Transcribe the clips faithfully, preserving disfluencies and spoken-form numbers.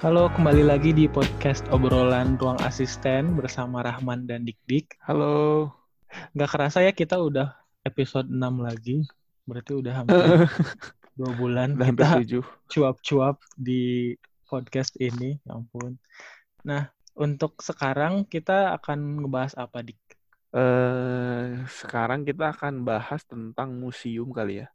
Halo, kembali lagi di podcast obrolan Ruang Asisten bersama Rahman dan Dik-Dik. Halo. Nggak kerasa ya, kita udah episode enam lagi. Berarti udah hampir dua bulan kita cuap-cuap di podcast ini. Ya ampun. Nah, untuk sekarang kita akan ngebahas apa, Dik? Uh, sekarang kita akan bahas tentang museum kali ya.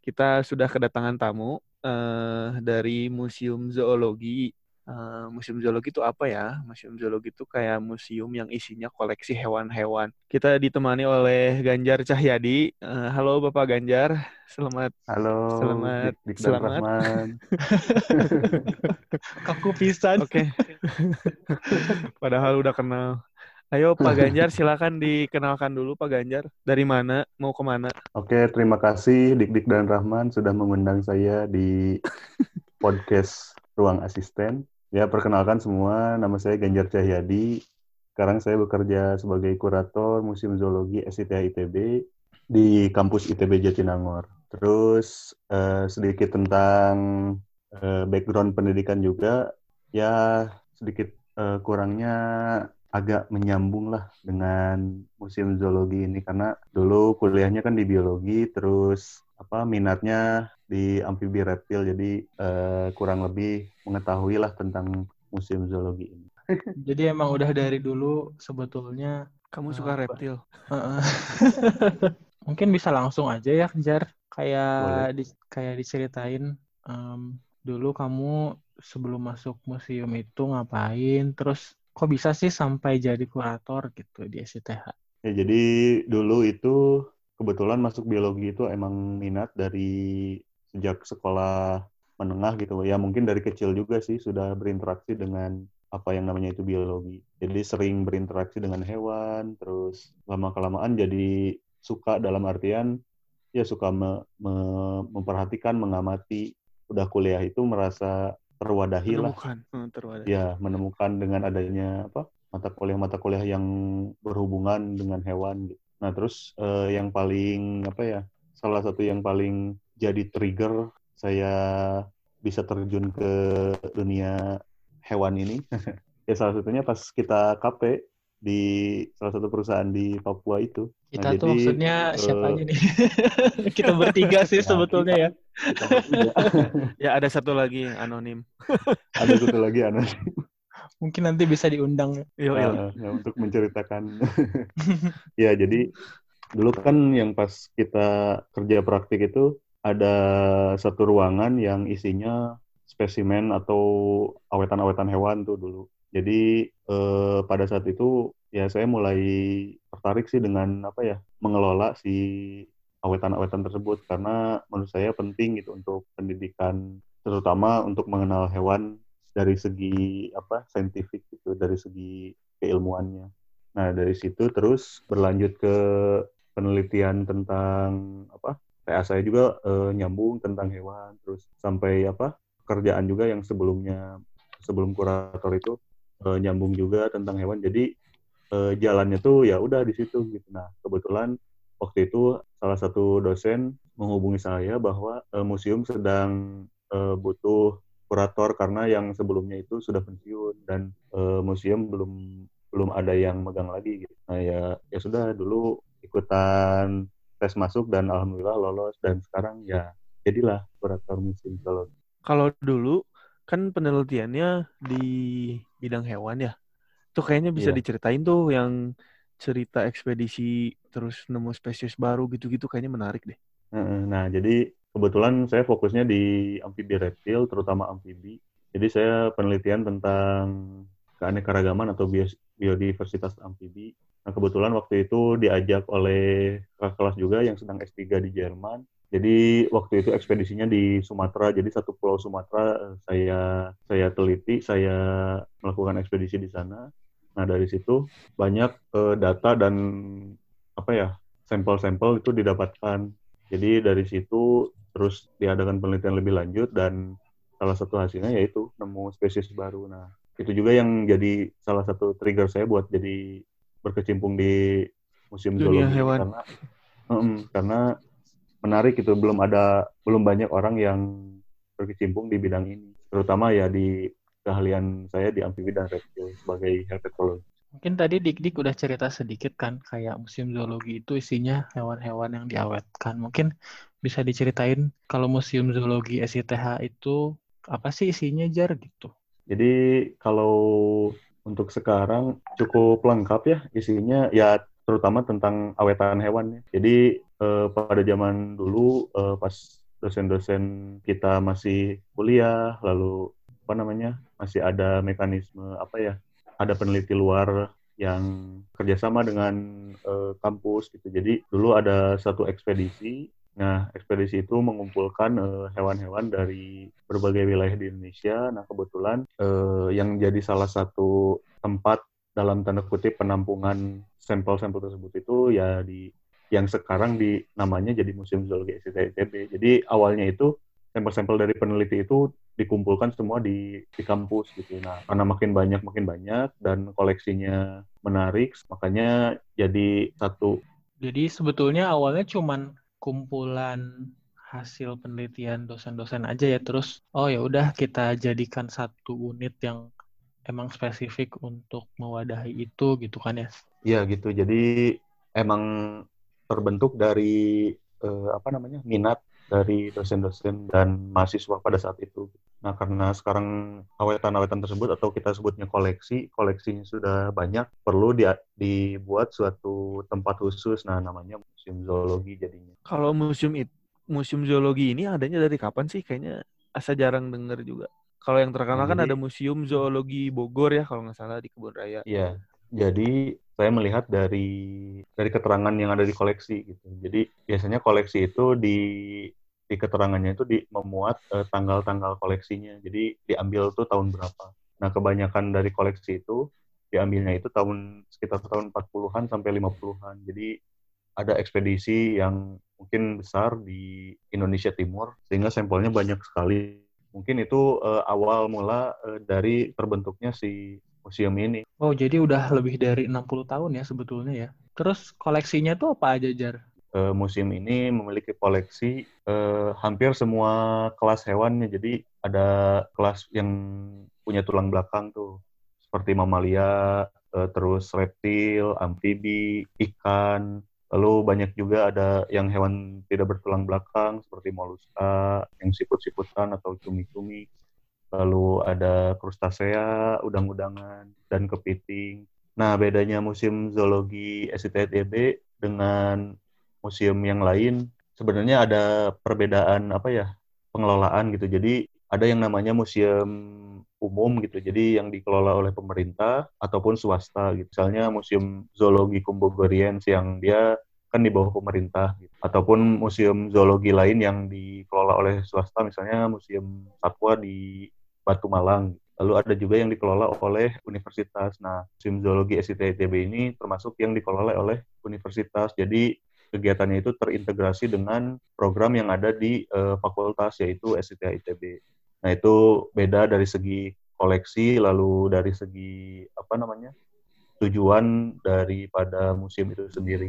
Kita sudah kedatangan tamu uh, dari Museum Zoologi. Uh, museum zoologi itu apa ya? Museum zoologi itu kayak museum yang isinya koleksi hewan-hewan. Kita ditemani oleh Ganjar Cahyadi. Uh, halo Bapak Ganjar, selamat. Halo. Selamat. Dik, Dik selamat. Kaku pisan. Oke. Padahal udah kenal. Ayo Pak Ganjar, silakan dikenalkan dulu Pak Ganjar. Dari mana? Mau kemana? Oke, terima kasih Dik-Dik dan Rahman sudah mengundang saya di podcast Ruang Asisten. Ya, perkenalkan semua, nama saya Ganjar Cahyadi. Sekarang saya bekerja sebagai kurator Museum Zoologi S I T H I T B di kampus I T B Jatinangor. Terus eh, sedikit tentang eh, background pendidikan juga, ya sedikit eh, kurangnya agak menyambung lah dengan Museum Zoologi ini, karena dulu kuliahnya kan di biologi, terus apa minatnya di amfibi reptil, jadi eh, kurang lebih mengetahui lah tentang Museum Zoologi ini. Jadi emang udah dari dulu sebetulnya kamu suka uh, reptil. Uh, uh. Mungkin bisa langsung aja ya, Kejar, kayak di, kayak diceritain um, dulu kamu sebelum masuk museum itu ngapain, terus kok bisa sih sampai jadi kurator gitu di S I T H? Ya, jadi dulu itu kebetulan masuk biologi itu emang minat dari sejak sekolah menengah gitu. Ya mungkin dari kecil juga sih sudah berinteraksi dengan apa yang namanya itu biologi. Jadi sering berinteraksi dengan hewan, terus lama-kelamaan jadi suka dalam artian ya suka me- me- memperhatikan, mengamati. Udah kuliah itu merasa terwadahi lah, hmm, terwadahi. Ya menemukan dengan adanya apa mata kuliah-mata kuliah yang berhubungan dengan hewan gitu. Nah terus eh, yang paling apa ya salah satu yang paling jadi trigger saya bisa terjun ke dunia hewan ini ya salah satunya pas kita K P di salah satu perusahaan di Papua itu. Kita nah, tuh jadi, maksudnya uh, siapa aja nih? Kita bertiga sih nah, sebetulnya kita, ya. Kita bertiga. Ya ada satu lagi yang anonim. Ada satu lagi anonim. Mungkin nanti bisa diundang. Yo, yo. Nah, ya, untuk menceritakan. Ya jadi dulu kan yang pas kita kerja praktik itu ada satu ruangan yang isinya spesimen atau awetan-awetan hewan tuh dulu. Jadi eh, pada saat itu ya saya mulai tertarik sih dengan apa ya mengelola si awetan-awetan tersebut, karena menurut saya penting gitu untuk pendidikan, terutama untuk mengenal hewan dari segi apa saintifik gitu, dari segi keilmuannya. Nah dari situ terus berlanjut ke penelitian tentang apa T A saya juga eh, nyambung tentang hewan, terus sampai apa pekerjaan juga yang sebelumnya sebelum kurator itu Uh, nyambung juga tentang hewan, jadi uh, jalannya tuh ya udah di situ gitu. Nah kebetulan waktu itu salah satu dosen menghubungi saya bahwa uh, museum sedang uh, butuh kurator karena yang sebelumnya itu sudah pensiun dan uh, museum belum belum ada yang megang lagi gitu. Nah ya ya sudah dulu ikutan tes masuk dan alhamdulillah lolos, dan sekarang ya jadilah kurator museum. Kalau kalau dulu kan penelitiannya di bidang hewan ya. Tuh kayaknya bisa yeah. diceritain tuh yang cerita ekspedisi terus nemu spesies baru gitu-gitu, kayaknya menarik deh. Nah, jadi kebetulan saya fokusnya di amfibi reptil, terutama amfibi. Jadi saya penelitian tentang keanekaragaman atau biodiversitas amfibi. Nah, kebetulan waktu itu diajak oleh kelas juga yang sedang S tiga di Jerman. Jadi waktu itu ekspedisinya di Sumatera, jadi satu pulau Sumatera saya saya teliti, saya melakukan ekspedisi di sana. Nah dari situ banyak eh, data dan apa ya sampel-sampel itu didapatkan. Jadi dari situ terus diadakan penelitian lebih lanjut dan salah satu hasilnya yaitu nemu spesies baru. Nah itu juga yang jadi salah satu trigger saya buat jadi berkecimpung di museum zoologi karena mm, karena menarik itu belum ada belum banyak orang yang berkecimpung di bidang ini, terutama ya di keahlian saya di amfibi dan reptil sebagai herpetolog. Mungkin tadi Dik-Dik udah cerita sedikit kan, kayak Museum Zoologi itu isinya hewan-hewan yang diawetkan. Mungkin bisa diceritain kalau Museum Zoologi S I T H itu apa sih isinya, Jar, gitu? Jadi kalau untuk sekarang cukup lengkap ya isinya, ya terutama tentang awetan hewan. Jadi eh, pada zaman dulu eh, pas dosen-dosen kita masih kuliah, lalu apa namanya, masih ada mekanisme apa ya, ada peneliti luar yang kerjasama dengan eh, kampus gitu. Jadi dulu ada satu ekspedisi. Nah, ekspedisi itu mengumpulkan eh, hewan-hewan dari berbagai wilayah di Indonesia. Nah, kebetulan eh, yang jadi salah satu tempat dalam tanda kutip penampungan sampel-sampel tersebut itu ya di yang sekarang di namanya jadi Museum Zoologi S I T H I T B. Jadi awalnya itu sampel-sampel dari peneliti itu dikumpulkan semua di, di kampus gitu. Nah, karena makin banyak makin banyak dan koleksinya menarik, makanya jadi satu. Jadi sebetulnya awalnya cuman kumpulan hasil penelitian dosen-dosen aja ya, terus oh ya udah kita jadikan satu unit yang emang spesifik untuk mewadahi itu gitu kan ya? Iya gitu. Jadi emang terbentuk dari eh, apa namanya minat dari dosen-dosen dan mahasiswa pada saat itu. Nah, karena sekarang awetan-awetan tersebut atau kita sebutnya koleksi, koleksinya sudah banyak, perlu di, dibuat suatu tempat khusus, nah namanya Museum Zoologi jadinya. Kalau museum itu, Museum Zoologi ini adanya dari kapan sih? Kayaknya asa jarang dengar juga. Kalau yang terkenal kan ada Museum Zoologi Bogor ya, kalau nggak salah di Kebun Raya. Iya, jadi saya melihat dari dari keterangan yang ada di koleksi gitu. Jadi biasanya koleksi itu di di keterangannya itu di, memuat eh, tanggal-tanggal koleksinya. Jadi diambil tuh tahun berapa. Nah, kebanyakan dari koleksi itu diambilnya itu tahun sekitar tahun empat puluhan sampai lima puluhan. Jadi ada ekspedisi yang mungkin besar di Indonesia Timur sehingga sampelnya banyak sekali. Mungkin itu eh, awal mula eh, dari terbentuknya si museum ini. Oh, jadi udah lebih dari enam puluh tahun ya sebetulnya ya. Terus koleksinya tuh apa aja, Jar? Uh, museum ini memiliki koleksi uh, hampir semua kelas hewannya. Jadi ada kelas yang punya tulang belakang tuh, seperti mamalia, uh, terus reptil, amfibi, ikan. Lalu banyak juga ada yang hewan tidak bertulang belakang, seperti moluska, yang siput-siputan atau cumi-cumi. Lalu ada krustasea, udang-udangan, dan kepiting. Nah, bedanya Museum Zoologi S I T H I T B dengan museum yang lain, sebenarnya ada perbedaan apa ya, pengelolaan gitu. Jadi ada yang namanya museum umum gitu, jadi yang dikelola oleh pemerintah ataupun swasta gitu. Misalnya Museum Zoologi Bogoriense yang dia kan di bawah pemerintah gitu. Ataupun museum zoologi lain yang dikelola oleh swasta, misalnya Museum Satwa di Batu Malang. Lalu ada juga yang dikelola oleh universitas. Nah, Museum Zoologi S I T H I T B ini termasuk yang dikelola oleh universitas. Jadi kegiatannya itu terintegrasi dengan program yang ada di uh, fakultas, yaitu S I T H I T B. Nah, itu beda dari segi koleksi, lalu dari segi, apa namanya, tujuan daripada museum itu sendiri.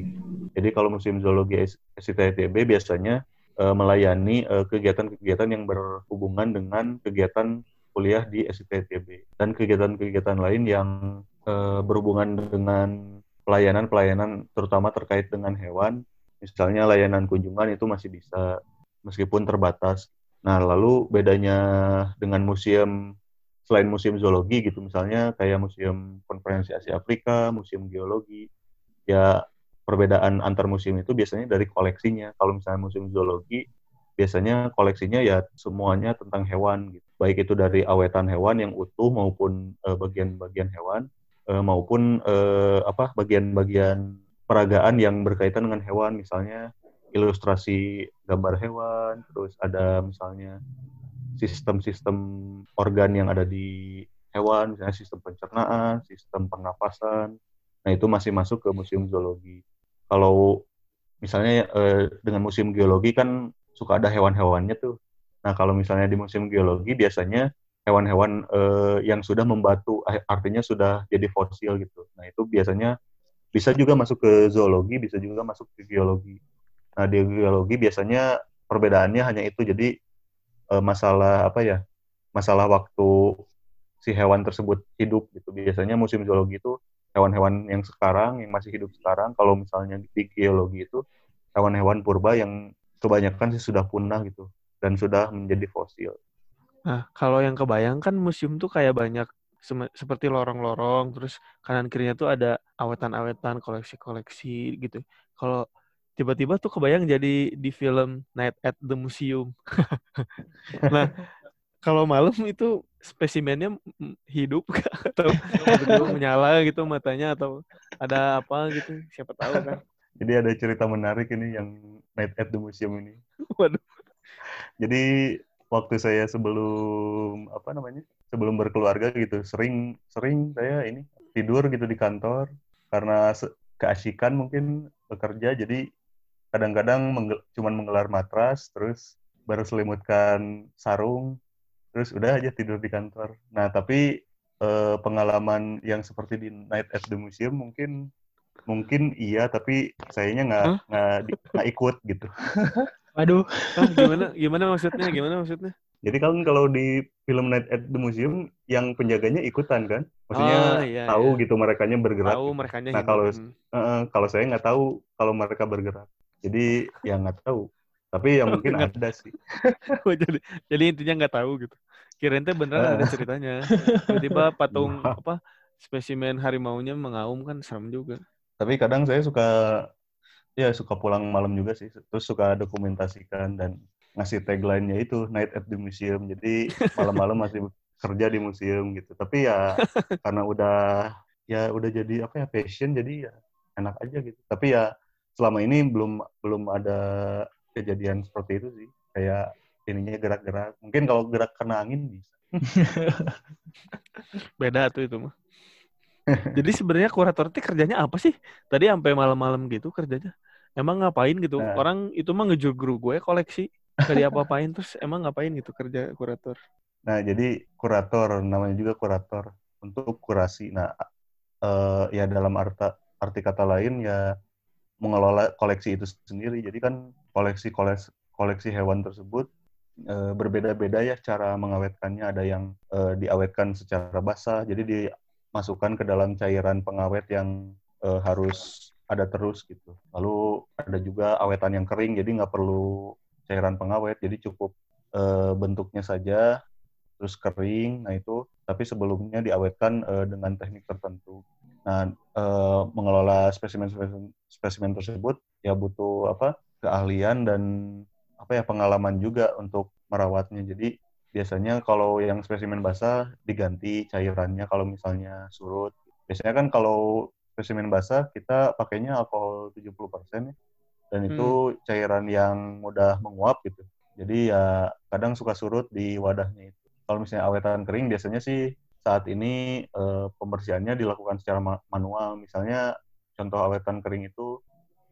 Jadi kalau Museum Zoologi S I T H I T B biasanya uh, melayani uh, kegiatan-kegiatan yang berhubungan dengan kegiatan kuliah di S I T H I T B. Dan kegiatan-kegiatan lain yang uh, berhubungan dengan pelayanan-pelayanan terutama terkait dengan hewan. Misalnya layanan kunjungan itu masih bisa meskipun terbatas. Nah, lalu bedanya dengan museum, selain museum zoologi gitu, misalnya kayak Museum Konferensi Asia Afrika, Museum Geologi, ya perbedaan antar museum itu biasanya dari koleksinya. Kalau misalnya Museum Zoologi, biasanya koleksinya ya semuanya tentang hewan gitu. Baik itu dari awetan hewan yang utuh maupun eh, bagian-bagian hewan, eh, maupun eh, apa bagian-bagian peragaan yang berkaitan dengan hewan, misalnya ilustrasi gambar hewan, terus ada misalnya sistem-sistem organ yang ada di hewan, misalnya sistem pencernaan, sistem pernapasan. Nah, itu masih masuk ke museum zoologi. Kalau misalnya eh, dengan museum geologi kan suka ada hewan-hewannya tuh. Nah, kalau misalnya di museum geologi biasanya hewan-hewan eh, yang sudah membatu, artinya sudah jadi fosil gitu. Nah, itu biasanya bisa juga masuk ke zoologi, bisa juga masuk ke geologi. Nah, di geologi biasanya perbedaannya hanya itu. Jadi, e, masalah apa ya, masalah waktu si hewan tersebut hidup gitu. Biasanya museum zoologi itu hewan-hewan yang sekarang, yang masih hidup sekarang. Kalau misalnya di geologi itu hewan-hewan purba yang kebanyakan sih sudah punah gitu dan sudah menjadi fosil. Nah, kalau yang kebayang kan museum tuh kayak banyak sem- seperti lorong-lorong, terus kanan kirinya tuh ada awetan-awetan, koleksi-koleksi gitu. Kalau tiba-tiba tuh kebayang jadi di film Night at the Museum. Nah, kalau malam itu spesimennya hidup atau menyala gitu matanya atau ada apa gitu, siapa tahu kan. Jadi ada cerita menarik ini yang Night at the Museum ini. Waduh. Jadi waktu saya sebelum apa namanya sebelum berkeluarga gitu sering sering saya ini tidur gitu di kantor karena se- keasyikan mungkin bekerja, jadi kadang-kadang menggel- cuman menggelar matras terus baru selimutkan sarung terus udah aja tidur di kantor. Nah tapi eh, pengalaman yang seperti di Night at the Museum mungkin mungkin iya tapi sayanya nggak huh? nggak nggak ikut gitu. Aduh, ah, gimana gimana maksudnya? Gimana maksudnya? Jadi kan kalau di film Night at the Museum yang penjaganya ikutan kan? Maksudnya oh, iya, tahu iya. gitu merekanya bergerak. Tahu merekanya. Nah, kalau uh, kalau saya nggak tahu kalau mereka bergerak. Jadi ya nggak tahu. Tapi ya mungkin ada sih. jadi jadi intinya nggak tahu gitu. Kirain teh beneran ada ceritanya. Tiba-tiba patung apa? Spesimen harimaunya mengaum kan, serem juga. Tapi kadang saya suka ya suka pulang malam juga sih. Terus suka dokumentasikan dan ngasih tagline-nya itu, Night at the Museum. Jadi malam-malam masih kerja di museum gitu. Tapi ya karena udah ya udah jadi apa ya passion, jadi ya enak aja gitu. Tapi ya selama ini belum belum ada kejadian seperti itu sih. Kayak ininya gerak-gerak. Mungkin kalau gerak kena angin bisa. Beda tuh itu mah. Jadi sebenarnya kurator itu kerjanya apa sih? Tadi sampai malam-malam gitu kerjanya. Emang ngapain gitu? Nah. Orang itu mah ngejugru gue koleksi. Kali apa-apain terus emang ngapain gitu kerja kurator? Nah, jadi kurator namanya juga kurator untuk kurasi. Nah, eh, ya dalam arta, arti kata lain ya mengelola koleksi itu sendiri. Jadi kan koleksi koleksi hewan tersebut eh, berbeda-beda ya cara mengawetkannya. Ada yang eh, diawetkan secara basah. Jadi di masukkan ke dalam cairan pengawet yang e, harus ada terus gitu. Lalu ada juga awetan yang kering, jadi nggak perlu cairan pengawet, jadi cukup e, bentuknya saja, terus kering, nah itu. Tapi sebelumnya diawetkan e, dengan teknik tertentu. Nah, e, mengelola spesimen-spesimen spesimen tersebut ya butuh apa keahlian dan apa ya pengalaman juga untuk merawatnya. Jadi biasanya kalau yang spesimen basah diganti cairannya kalau misalnya surut. Biasanya kan kalau spesimen basah kita pakainya alkohol tujuh puluh persen ya. Dan hmm. itu cairan yang mudah menguap gitu. Jadi ya kadang suka surut di wadahnya itu. Kalau misalnya awetan kering biasanya sih saat ini e, pembersihannya dilakukan secara manual. Misalnya contoh awetan kering itu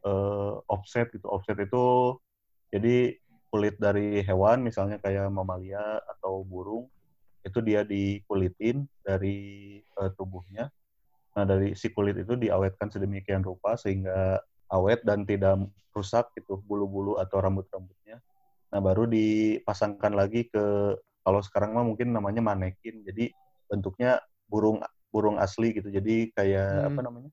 e, offset gitu. Offset itu jadi kulit dari hewan, misalnya kayak mamalia atau burung, itu dia dikulitin dari uh, tubuhnya. Nah, dari si kulit itu diawetkan sedemikian rupa sehingga awet dan tidak rusak gitu, bulu-bulu atau rambut-rambutnya. Nah, baru dipasangkan lagi ke, kalau sekarang mah mungkin namanya manekin, jadi bentuknya burung burung asli gitu, jadi kayak hmm. apa namanya,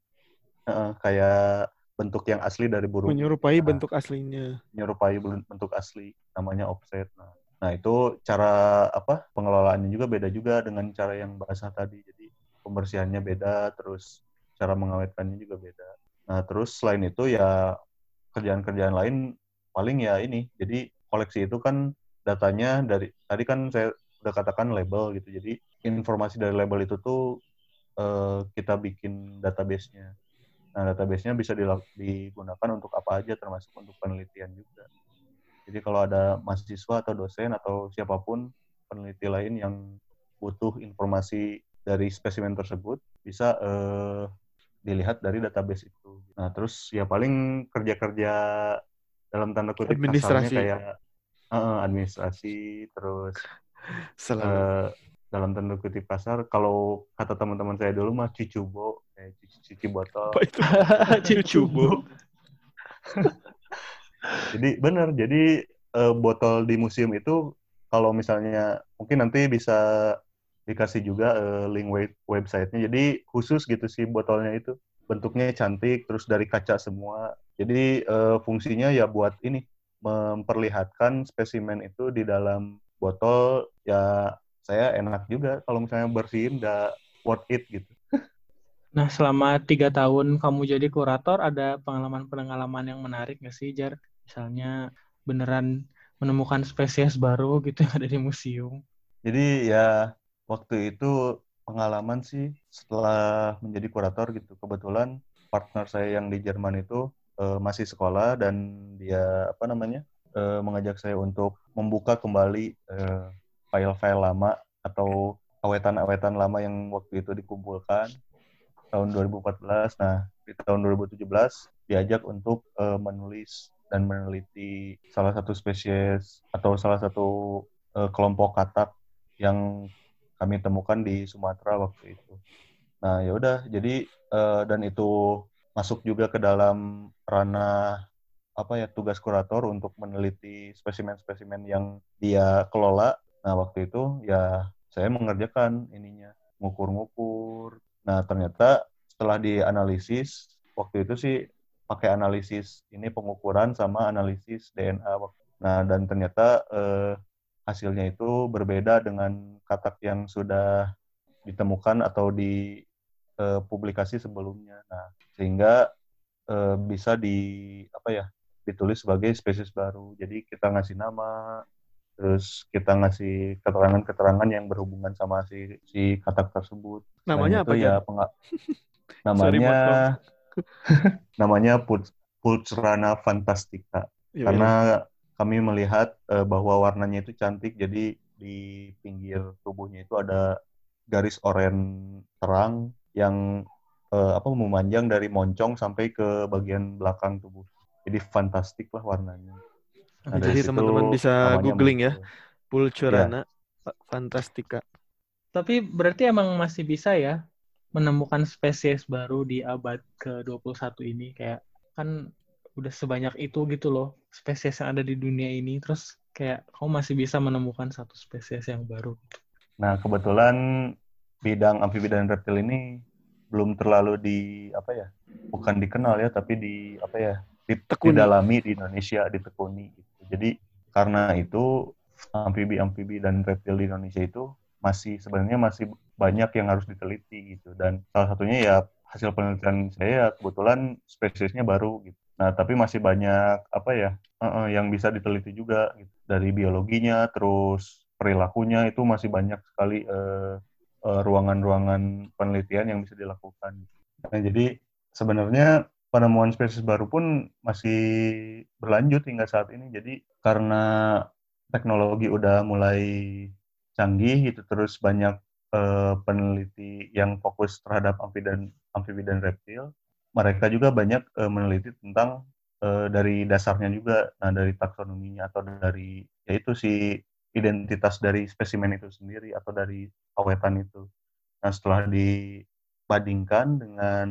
uh, kayak bentuk yang asli dari burung. Menyerupai nah, bentuk aslinya. Menyerupai bentuk asli, namanya offset. Nah, nah itu cara apa pengelolaannya juga beda juga dengan cara yang basah tadi. Jadi pembersihannya beda, terus cara mengawetkannya juga beda. Nah terus selain itu ya kerjaan-kerjaan lain paling ya ini. Jadi koleksi itu kan datanya dari, tadi kan saya udah katakan label gitu. Jadi informasi dari label itu tuh eh, kita bikin database-nya. Nah, database-nya bisa digunakan untuk apa aja, termasuk untuk penelitian juga. Jadi kalau ada mahasiswa atau dosen atau siapapun peneliti lain yang butuh informasi dari spesimen tersebut, bisa eh, dilihat dari database itu. Nah, terus ya paling kerja-kerja dalam tanda kutip administrasi. Kayak eh, administrasi, terus eh, dalam tanda kutip kasar, kalau kata teman-teman saya dulu mah cucubo. Eh, cuci, cuci botol. Apa itu? Cucubo. Jadi benar. Jadi e, botol di museum itu kalau misalnya mungkin nanti bisa dikasih juga uh, link web websitenya. Jadi khusus gitu sih botolnya itu. Bentuknya cantik, terus dari kaca semua. Jadi uh, fungsinya ya buat ini, memperlihatkan spesimen itu di dalam botol. Ya saya enak juga kalau misalnya bersihin, udah worth it gitu. Nah, selama tiga tahun kamu jadi kurator, ada pengalaman-pengalaman yang menarik nggak sih, Jar? Misalnya beneran menemukan spesies baru gitu yang ada di museum. Jadi ya waktu itu pengalaman sih setelah menjadi kurator gitu. Kebetulan partner saya yang di Jerman itu e, masih sekolah dan dia apa namanya e, mengajak saya untuk membuka kembali e, file-file lama atau awetan-awetan lama yang waktu itu dikumpulkan. Tahun dua ribu empat belas, nah di tahun dua ribu tujuh belas diajak untuk uh, menulis dan meneliti salah satu spesies atau salah satu uh, kelompok katak yang kami temukan di Sumatera waktu itu. Nah ya udah, jadi uh, dan itu masuk juga ke dalam ranah apa ya tugas kurator untuk meneliti spesimen-spesimen yang dia kelola. Nah waktu itu ya saya mengerjakan ininya, ngukur-ngukur. Nah, ternyata setelah dianalisis, waktu itu sih pakai analisis ini pengukuran sama analisis D N A. Nah, dan ternyata eh, hasilnya itu berbeda dengan katak yang sudah ditemukan atau di eh, publikasi sebelumnya. Nah, sehingga eh, bisa di apa ya ditulis sebagai spesies baru. Jadi kita ngasih nama, terus kita ngasih keterangan-keterangan yang berhubungan sama si, si katak tersebut. Namanya apa ya? Penga- namanya namanya Pulchrana fantastica. Ya, karena ya. Kami melihat uh, bahwa warnanya itu cantik, jadi di pinggir tubuhnya itu ada garis oranye terang yang uh, apa memanjang dari moncong sampai ke bagian belakang tubuh. Jadi fantastik lah warnanya. Nah, jadi teman-teman bisa googling ya, Pulchrana ya. Fantastica. Tapi berarti emang masih bisa ya menemukan spesies baru di abad ke dua puluh satu ini, kayak kan udah sebanyak itu gitu loh spesies yang ada di dunia ini, terus kayak kamu masih bisa menemukan satu spesies yang baru. Nah kebetulan bidang amfibi dan reptil ini belum terlalu di apa ya, bukan dikenal ya, tapi di apa ya didalami di Indonesia, ditekuni. Jadi karena itu amfibi-amfibi dan reptil di Indonesia itu masih sebenarnya masih banyak yang harus diteliti gitu, dan salah satunya ya hasil penelitian saya kebetulan spesiesnya baru gitu. Nah tapi masih banyak apa ya uh-uh, yang bisa diteliti juga gitu. Dari biologinya, terus perilakunya itu masih banyak sekali uh, uh, ruangan-ruangan penelitian yang bisa dilakukan gitu. Nah jadi sebenarnya penemuan spesies baru pun masih berlanjut hingga saat ini. Jadi karena teknologi udah mulai canggih gitu, terus banyak eh, peneliti yang fokus terhadap amfibi dan, amfibi dan reptil, mereka juga banyak eh, meneliti tentang eh, dari dasarnya juga, nah dari taksonominya atau dari yaitu si identitas dari spesimen itu sendiri atau dari awetan itu. Nah setelah dibandingkan dengan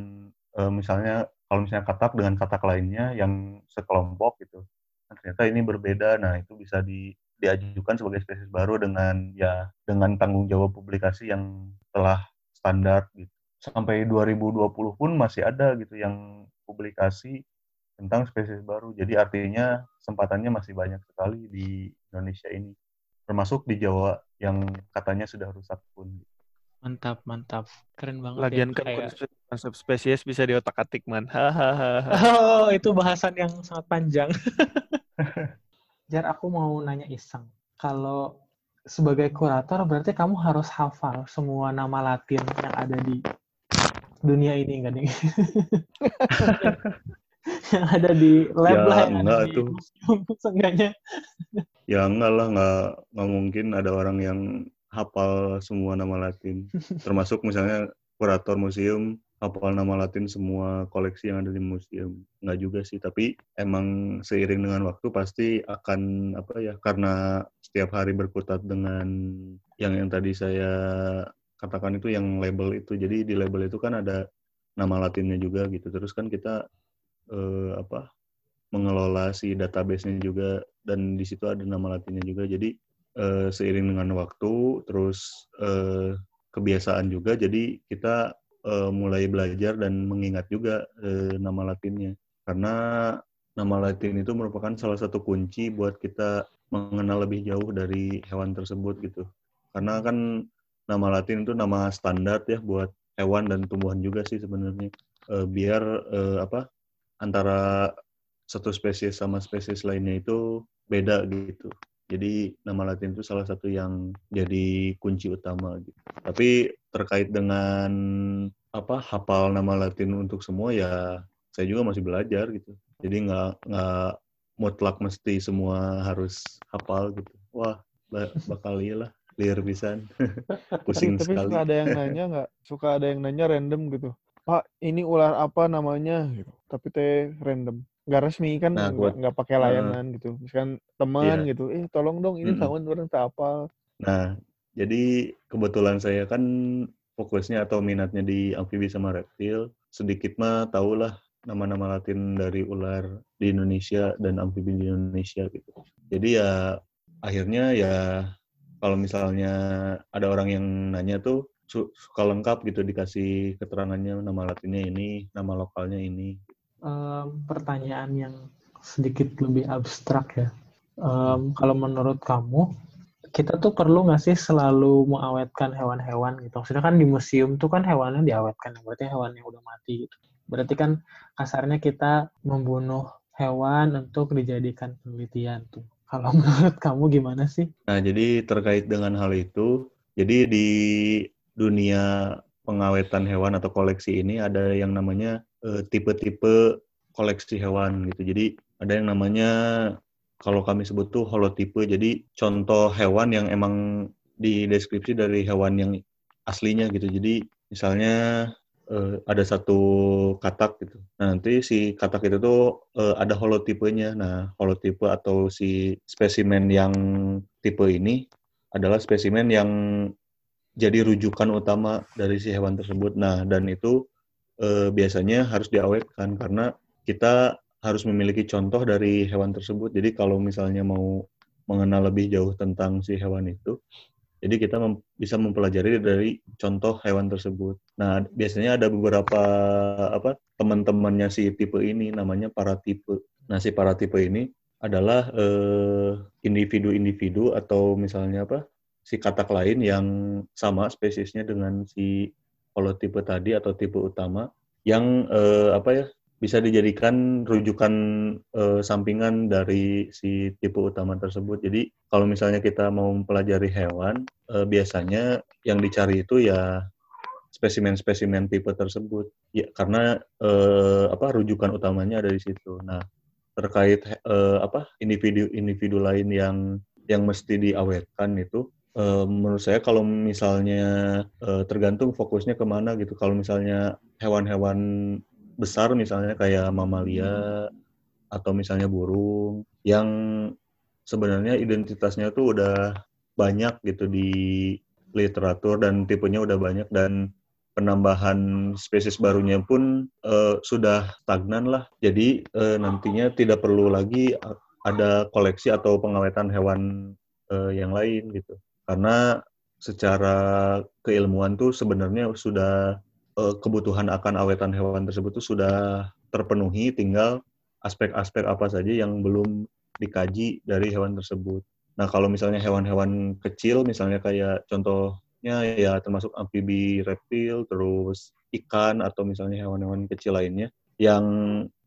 eh, misalnya kalau misalnya katak dengan katak lainnya yang sekelompok gitu, nah, ternyata ini berbeda. Nah itu bisa di, diajukan sebagai spesies baru dengan ya dengan tanggung jawab publikasi yang telah standar gitu. Sampai dua ribu dua puluh pun masih ada gitu yang publikasi tentang spesies baru. Jadi artinya kesempatannya masih banyak sekali di Indonesia ini, termasuk di Jawa yang katanya sudah rusak pun. Gitu. Mantap, mantap. Keren banget. Lagian ya, kan konsep, konsep spesies bisa diotak-atik, man. Oh, itu bahasan yang sangat panjang. Jar, aku mau nanya iseng. Kalau sebagai kurator, berarti kamu harus hafal semua nama Latin yang ada di dunia ini, nggak nih? Yang ada di lab ya, lah, yang ada di museum, seenggaknya. Ya, enggak lah. Nggak, nggak mungkin ada orang yang hafal semua nama Latin, termasuk misalnya kurator museum hafal nama Latin semua koleksi yang ada di museum. Nggak juga sih, tapi emang seiring dengan waktu pasti akan apa ya, karena setiap hari berkutat dengan yang yang tadi saya katakan itu, yang label itu. Jadi di label itu kan ada nama Latinnya juga gitu, terus kan kita eh, apa mengelola si database-nya juga, dan di situ ada nama Latinnya juga. Jadi Uh, seiring dengan waktu, terus uh, kebiasaan juga, jadi kita uh, mulai belajar dan mengingat juga uh, nama Latinnya. Karena nama Latin itu merupakan salah satu kunci buat kita mengenal lebih jauh dari hewan tersebut gitu. Karena kan nama Latin itu nama standar ya buat hewan dan tumbuhan juga sih sebenarnya. Uh, biar uh, apa antara satu spesies sama spesies lainnya itu beda gitu. Jadi nama Latin itu salah satu yang jadi kunci utama gitu. Tapi terkait dengan apa hafal nama Latin untuk semua ya saya juga masih belajar gitu. Jadi nggak nggak mutlak mesti semua harus hafal gitu. Wah bakal iyalah liar pisan. Pusing tapi, sekali. Tapi suka ada yang nanya nggak? Suka ada yang nanya random gitu. Pak ini ular apa namanya? Gitu. Tapi teh random. Nggak resmi kan, nah, nggak pakai layanan uh, gitu. Misalkan teman iya. gitu, eh tolong dong ini tahun orang tak apa. Nah, jadi kebetulan saya kan fokusnya atau minatnya di amfibi sama reptil. Sedikit mah tahulah nama-nama Latin dari ular di Indonesia dan amfibi di Indonesia gitu. Jadi ya akhirnya ya kalau misalnya ada orang yang nanya tuh suka lengkap gitu dikasih keterangannya nama Latinnya ini, nama lokalnya ini. Um, pertanyaan yang sedikit lebih abstrak ya. Um, kalau menurut kamu, kita tuh perlu nggak sih selalu mengawetkan hewan-hewan gitu? Maksudnya kan di museum tuh kan hewannya diawetkan, berarti hewan yang udah mati gitu. Berarti kan kasarnya kita membunuh hewan untuk dijadikan penelitian tuh. Kalau menurut kamu gimana sih? Nah, jadi terkait dengan hal itu, jadi di dunia pengawetan hewan atau koleksi ini ada yang namanya tipe-tipe koleksi hewan gitu. Jadi ada yang namanya kalau kami sebut tuh holotipe. Jadi contoh hewan yang emang dideskripsi dari hewan yang aslinya gitu. Jadi misalnya eh, ada satu katak gitu. Nah, nanti si katak itu tuh eh, ada holotipenya. Nah, holotipe atau si spesimen yang tipe ini adalah spesimen yang jadi rujukan utama dari si hewan tersebut. Nah, dan itu E, biasanya harus diawetkan karena kita harus memiliki contoh dari hewan tersebut. Jadi kalau misalnya mau mengenal lebih jauh tentang si hewan itu, jadi kita mem- bisa mempelajari dari contoh hewan tersebut. Nah, biasanya ada beberapa apa teman-temannya si tipe ini namanya paratipe. Nah, si paratipe ini adalah e, individu-individu atau misalnya apa si katak lain yang sama spesiesnya dengan si kalau tipe tadi atau tipe utama yang eh, apa ya bisa dijadikan rujukan eh, sampingan dari si tipe utama tersebut. Jadi kalau misalnya kita mau mempelajari hewan, eh, biasanya yang dicari itu ya spesimen-spesimen tipe tersebut. Ya karena eh, apa rujukan utamanya ada di situ. Nah, terkait eh, apa individu-individu lain yang yang mesti diawetkan itu Uh, menurut saya kalau misalnya uh, tergantung fokusnya kemana gitu. Kalau misalnya hewan-hewan besar misalnya kayak mamalia atau misalnya burung yang sebenarnya identitasnya tuh udah banyak gitu di literatur dan tipenya udah banyak dan penambahan spesies barunya pun uh, sudah stagnan lah. Jadi uh, nantinya tidak perlu lagi ada koleksi atau pengawetan hewan uh, yang lain gitu. Karena secara keilmuan tuh sebenarnya sudah eh, kebutuhan akan awetan hewan tersebut tuh sudah terpenuhi, tinggal aspek-aspek apa saja yang belum dikaji dari hewan tersebut. Nah, kalau misalnya hewan-hewan kecil, misalnya kayak contohnya ya termasuk amfibi, reptil, terus ikan, atau misalnya hewan-hewan kecil lainnya, yang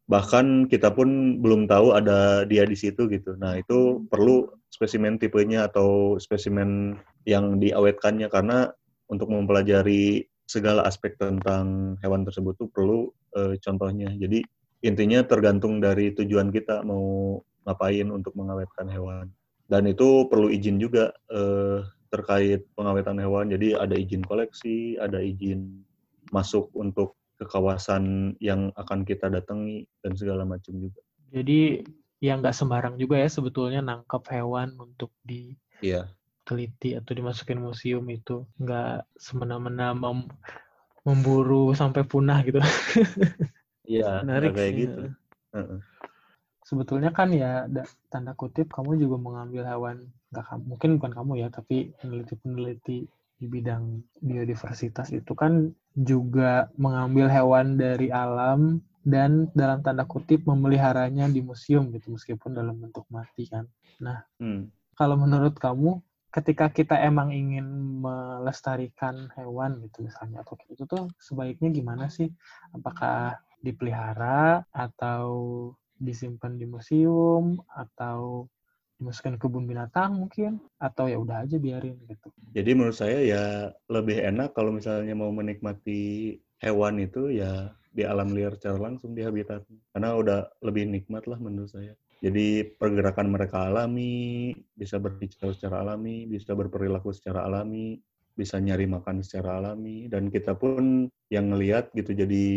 bahkan kita pun belum tahu ada dia di situ gitu. Nah, itu perlu spesimen tipenya atau spesimen yang diawetkannya karena untuk mempelajari segala aspek tentang hewan tersebut tuh perlu e, contohnya. Jadi intinya tergantung dari tujuan kita mau ngapain untuk mengawetkan hewan. Dan itu perlu izin juga e, terkait pengawetan hewan. Jadi ada izin koleksi, ada izin masuk untuk ke kawasan yang akan kita datangi, dan segala macam juga. Jadi, ya nggak sembarang juga ya sebetulnya nangkap hewan untuk diteliti yeah. atau dimasukin museum itu. Nggak semena-mena mem- memburu sampai punah gitu. Iya, yeah, menarik kayak sih. Gitu. Uh-uh. Sebetulnya kan ya, tanda kutip, kamu juga mengambil hewan, nggak, mungkin bukan kamu ya, tapi peneliti-peneliti di bidang biodiversitas itu kan juga mengambil hewan dari alam dan dalam tanda kutip memeliharanya di museum gitu, meskipun dalam bentuk mati kan. Nah, hmm. kalau menurut kamu ketika kita emang ingin melestarikan hewan gitu misalnya atau itu tuh sebaiknya gimana sih? Apakah dipelihara atau disimpan di museum atau dimasukkan kebun binatang mungkin, atau ya udah aja biarin gitu. Jadi menurut saya ya lebih enak kalau misalnya mau menikmati hewan itu ya di alam liar secara langsung di habitat. Karena udah lebih nikmat lah menurut saya. Jadi pergerakan mereka alami, bisa berbicara secara alami, bisa berperilaku secara alami, bisa nyari makan secara alami, dan kita pun yang ngelihat gitu jadi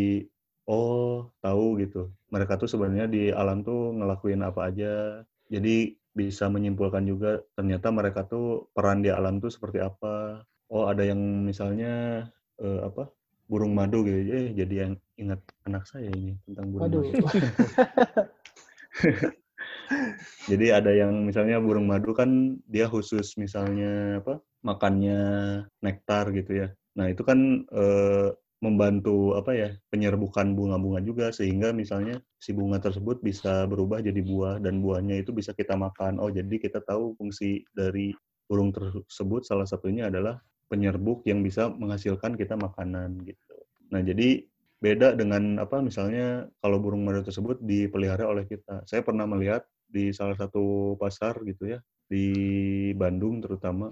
oh tahu gitu. Mereka tuh sebenarnya di alam tuh ngelakuin apa aja. Jadi bisa menyimpulkan juga ternyata mereka tuh peran di alam tuh seperti apa. Oh ada yang misalnya eh, apa burung madu gitu, eh, jadi yang ingat anak saya ini tentang burung Aduh. madu. Jadi ada yang misalnya burung madu kan dia khusus misalnya apa makannya nektar gitu ya. Nah itu kan eh, membantu apa ya penyerbukan bunga-bunga juga, sehingga misalnya si bunga tersebut bisa berubah jadi buah dan buahnya itu bisa kita makan. Oh jadi kita tahu fungsi dari burung tersebut salah satunya adalah penyerbuk yang bisa menghasilkan kita makanan gitu. Nah jadi beda dengan apa misalnya kalau burung madu tersebut dipelihara oleh kita. Saya pernah melihat di salah satu pasar gitu ya di Bandung terutama.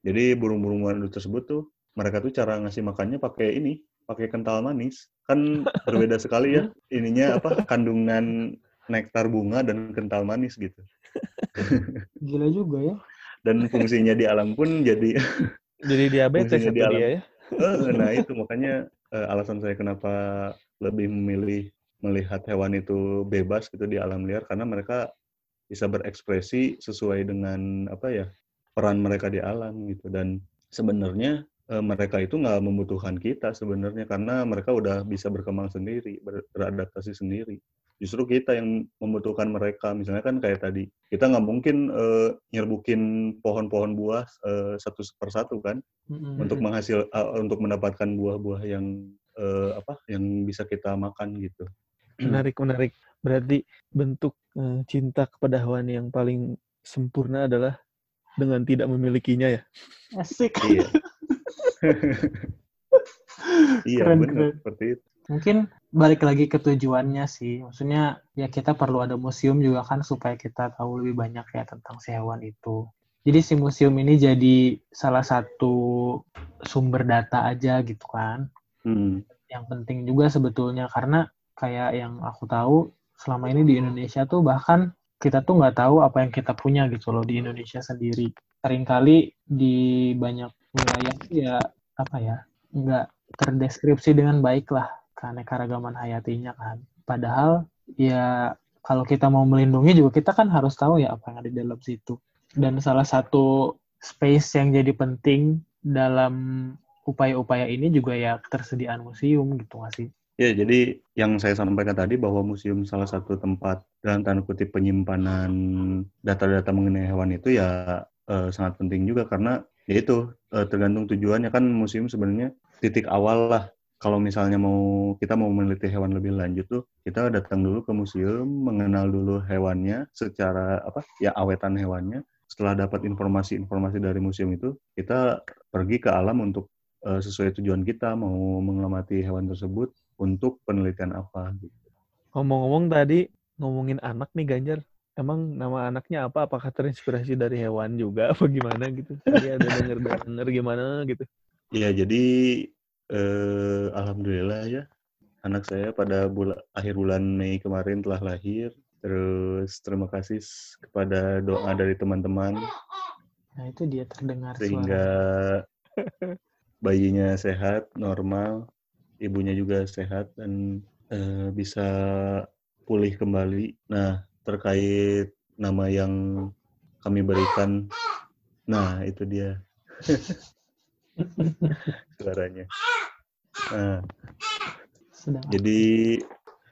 Jadi burung-burung madu tersebut tuh mereka tuh cara ngasih makannya pakai ini, pakai kental manis. Kan berbeda sekali ya ininya apa kandungan nektar bunga dan kental manis gitu. Gila juga ya. Dan fungsinya di alam pun jadi jadi diabetes itu di alam, dia ya. Nah itu makanya alasan saya kenapa lebih memilih melihat hewan itu bebas gitu di alam liar, karena mereka bisa berekspresi sesuai dengan apa ya peran mereka di alam gitu. Dan sebenarnya mereka itu nggak membutuhkan kita sebenarnya, karena mereka udah bisa berkembang sendiri, ber- beradaptasi sendiri. Justru kita yang membutuhkan mereka. Misalnya kan kayak tadi, kita nggak mungkin uh, nyerbukin pohon-pohon buah uh, satu per satu kan, mm-hmm. untuk menghasil, uh, untuk mendapatkan buah-buah yang uh, apa, yang bisa kita makan gitu. Menarik, menarik. Berarti bentuk uh, cinta kepada hewan yang paling sempurna adalah dengan tidak memilikinya ya. Asik. Iya. Iya benar seperti itu. Mungkin balik lagi ke tujuannya sih. Maksudnya ya kita perlu ada museum juga kan supaya kita tahu lebih banyak ya tentang si hewan itu. Jadi si museum ini jadi salah satu sumber data aja gitu kan. Hmm. Yang penting juga sebetulnya karena kayak yang aku tahu selama ini di Indonesia tuh bahkan kita tuh nggak tahu apa yang kita punya gitu loh di Indonesia sendiri. Seringkali di banyak wilayah ya apa ya nggak terdeskripsi dengan baik lah keanekaragaman hayatinya kan. Padahal ya kalau kita mau melindungi juga kita kan harus tahu ya apa yang ada di dalam situ. Dan salah satu space yang jadi penting dalam upaya-upaya ini juga ya ketersediaan museum gitu nggak sih? Ya jadi yang saya sampaikan tadi bahwa museum salah satu tempat dalam tanda kutip penyimpanan data-data mengenai hewan itu ya eh, sangat penting juga karena ya itu, tergantung tujuannya kan museum sebenarnya titik awal lah. Kalau misalnya mau kita mau meneliti hewan lebih lanjut tuh, kita datang dulu ke museum, mengenal dulu hewannya secara apa ya awetan hewannya. Setelah dapat informasi-informasi dari museum itu, kita pergi ke alam untuk uh, sesuai tujuan kita mau mengamati hewan tersebut untuk penelitian apa gitu. Ngomong-ngomong tadi ngomongin anak nih Ganjar. Emang nama anaknya apa? Apakah terinspirasi dari hewan juga? Apa gimana gitu? Tadi ada denger-denger gimana gitu? Ya, jadi eh, alhamdulillah ya. Anak saya pada bulan, akhir bulan Mei kemarin telah lahir. Terus terima kasih kepada doa dari teman-teman. Nah, itu dia terdengar suara. Sehingga bayinya sehat, normal. Ibunya juga sehat dan eh, bisa pulih kembali. Nah, terkait nama yang kami berikan. Nah, itu dia. Suaranya. Nah. Jadi,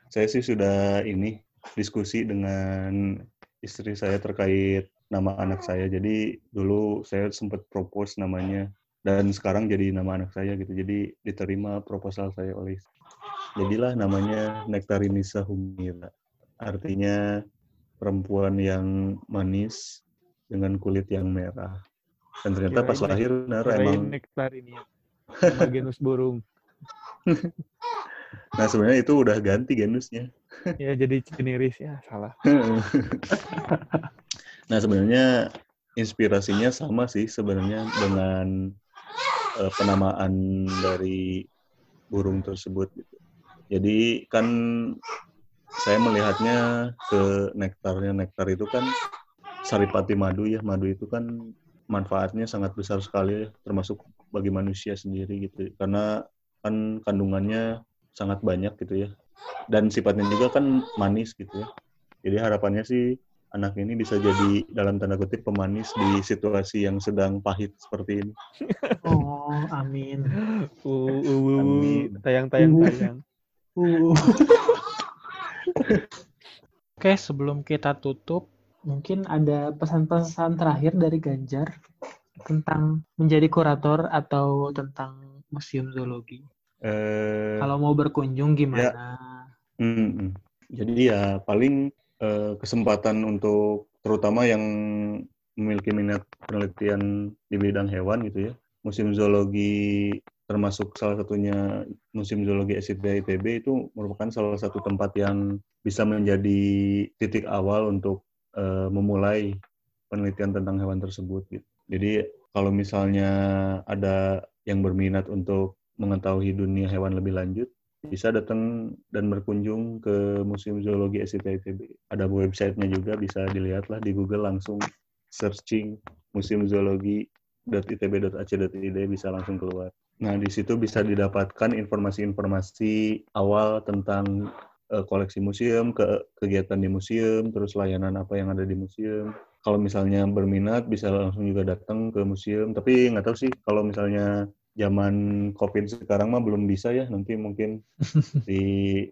saya sih sudah ini, diskusi dengan istri saya terkait nama anak saya. Jadi, dulu saya sempat propose namanya. dan sekarang jadi nama anak saya gitu. Jadi diterima proposal saya oleh, jadilah namanya Nektarinissa Humira. Artinya perempuan yang manis dengan kulit yang merah. Dan ternyata kirain pas lahir benar emang Nektarinnya sama genus burung. Nah sebenarnya itu udah ganti genusnya. Ya jadi Ciniris ya, salah. Nah sebenarnya inspirasinya sama sih sebenarnya dengan uh, penamaan dari burung tersebut. Jadi kan saya melihatnya ke nektarnya. Nektar itu kan saripati madu ya. Madu itu kan manfaatnya sangat besar sekali, termasuk bagi manusia sendiri gitu. Karena kan kandungannya sangat banyak gitu ya. Dan sifatnya juga kan manis gitu ya. Jadi harapannya sih anak ini bisa jadi dalam tanda kutip pemanis di situasi yang sedang pahit seperti ini. Oh, amin. Uh, uh, amin. Tayang, tayang, tayang. Uh. Oke, sebelum kita tutup, mungkin ada pesan-pesan terakhir dari Ganjar tentang menjadi kurator atau tentang museum zoologi. Uh, Kalau mau berkunjung gimana? Ya. Mm-mm. Jadi ya paling kesempatan untuk terutama yang memiliki minat penelitian di bidang hewan gitu ya. Museum Zoologi termasuk salah satunya Museum Zoologi S I T H I T B itu merupakan salah satu tempat yang bisa menjadi titik awal untuk uh, memulai penelitian tentang hewan tersebut gitu. Jadi kalau misalnya ada yang berminat untuk mengetahui dunia hewan lebih lanjut, bisa datang dan berkunjung ke Museum Zoologi S I T H I T B. Ada websitenya juga, bisa dilihatlah di Google, langsung searching museum zoologi dot i t b dot a c dot i d bisa langsung keluar. Nah, di situ bisa didapatkan informasi-informasi awal tentang uh, koleksi museum, ke kegiatan di museum, terus layanan apa yang ada di museum. Kalau misalnya berminat, bisa langsung juga datang ke museum. Tapi nggak tahu sih, kalau misalnya zaman COVID sekarang mah belum bisa ya, nanti mungkin di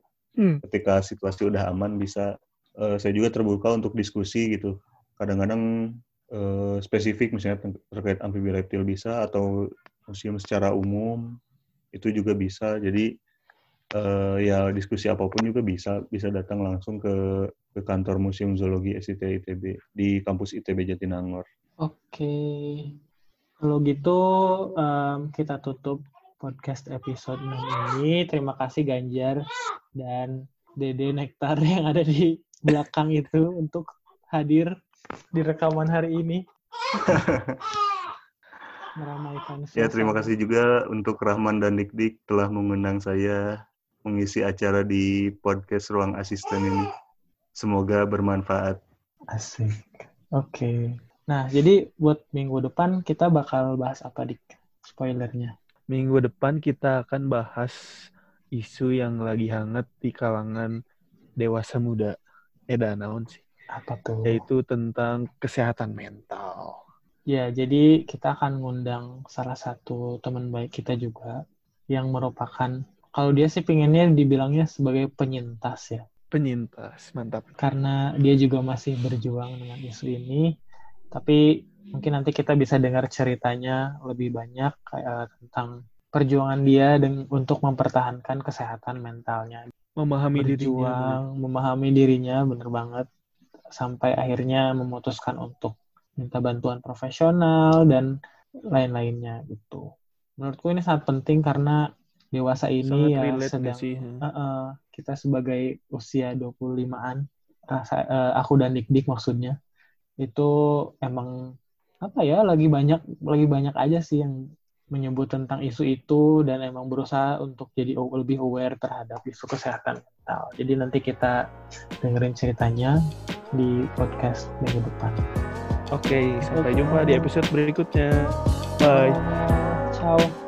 ketika situasi udah aman bisa. Uh, saya juga terbuka untuk diskusi gitu. Kadang-kadang uh, spesifik misalnya terkait amfibi reptil bisa, atau museum secara umum itu juga bisa. Jadi uh, ya diskusi apapun juga bisa, bisa datang langsung ke, ke kantor Museum Zoologi S I T H I T B di kampus I T B Jatinangor. Oke. Okay. Kalau gitu, um, kita tutup podcast episode enam ini. Terima kasih Ganjar dan Dede Nektar yang ada di belakang itu untuk hadir di rekaman hari ini. Meramaikan. Ya, terima kasih juga untuk Rahman dan Dik-Dik telah mengundang saya mengisi acara di podcast Ruang Asisten ini. Semoga bermanfaat. Asik. Oke. Okay. Nah, jadi buat minggu depan kita bakal bahas apa, Dik? Spoilernya. Minggu depan kita akan bahas isu yang lagi hangat di kalangan dewasa muda. Eh, dah naon sih. Apa tuh? Yaitu tentang kesehatan mental. Ya, jadi kita akan ngundang salah satu teman baik kita juga yang merupakan, kalau dia sih pinginnya dibilangnya sebagai penyintas ya. Penyintas, mantap. Karena dia juga masih berjuang dengan isu ini. Tapi mungkin nanti kita bisa dengar ceritanya lebih banyak uh, tentang perjuangan dia dan untuk mempertahankan kesehatan mentalnya. Memahami Berjuang, dirinya. Memahami dirinya, bener banget. Sampai akhirnya memutuskan untuk minta bantuan profesional dan lain-lainnya gitu. Menurutku ini sangat penting karena dewasa ini ya sedang uh, uh, kita sebagai usia dua puluh limaan, rasa, uh, aku dan Dik-Dik maksudnya, itu emang apa ya, lagi banyak lagi banyak aja sih yang menyebut tentang isu itu dan emang berusaha untuk jadi lebih aware terhadap isu kesehatan mental. Jadi nanti kita dengerin ceritanya di podcast minggu depan. Oke, sampai jumpa di episode berikutnya. Bye. Ciao.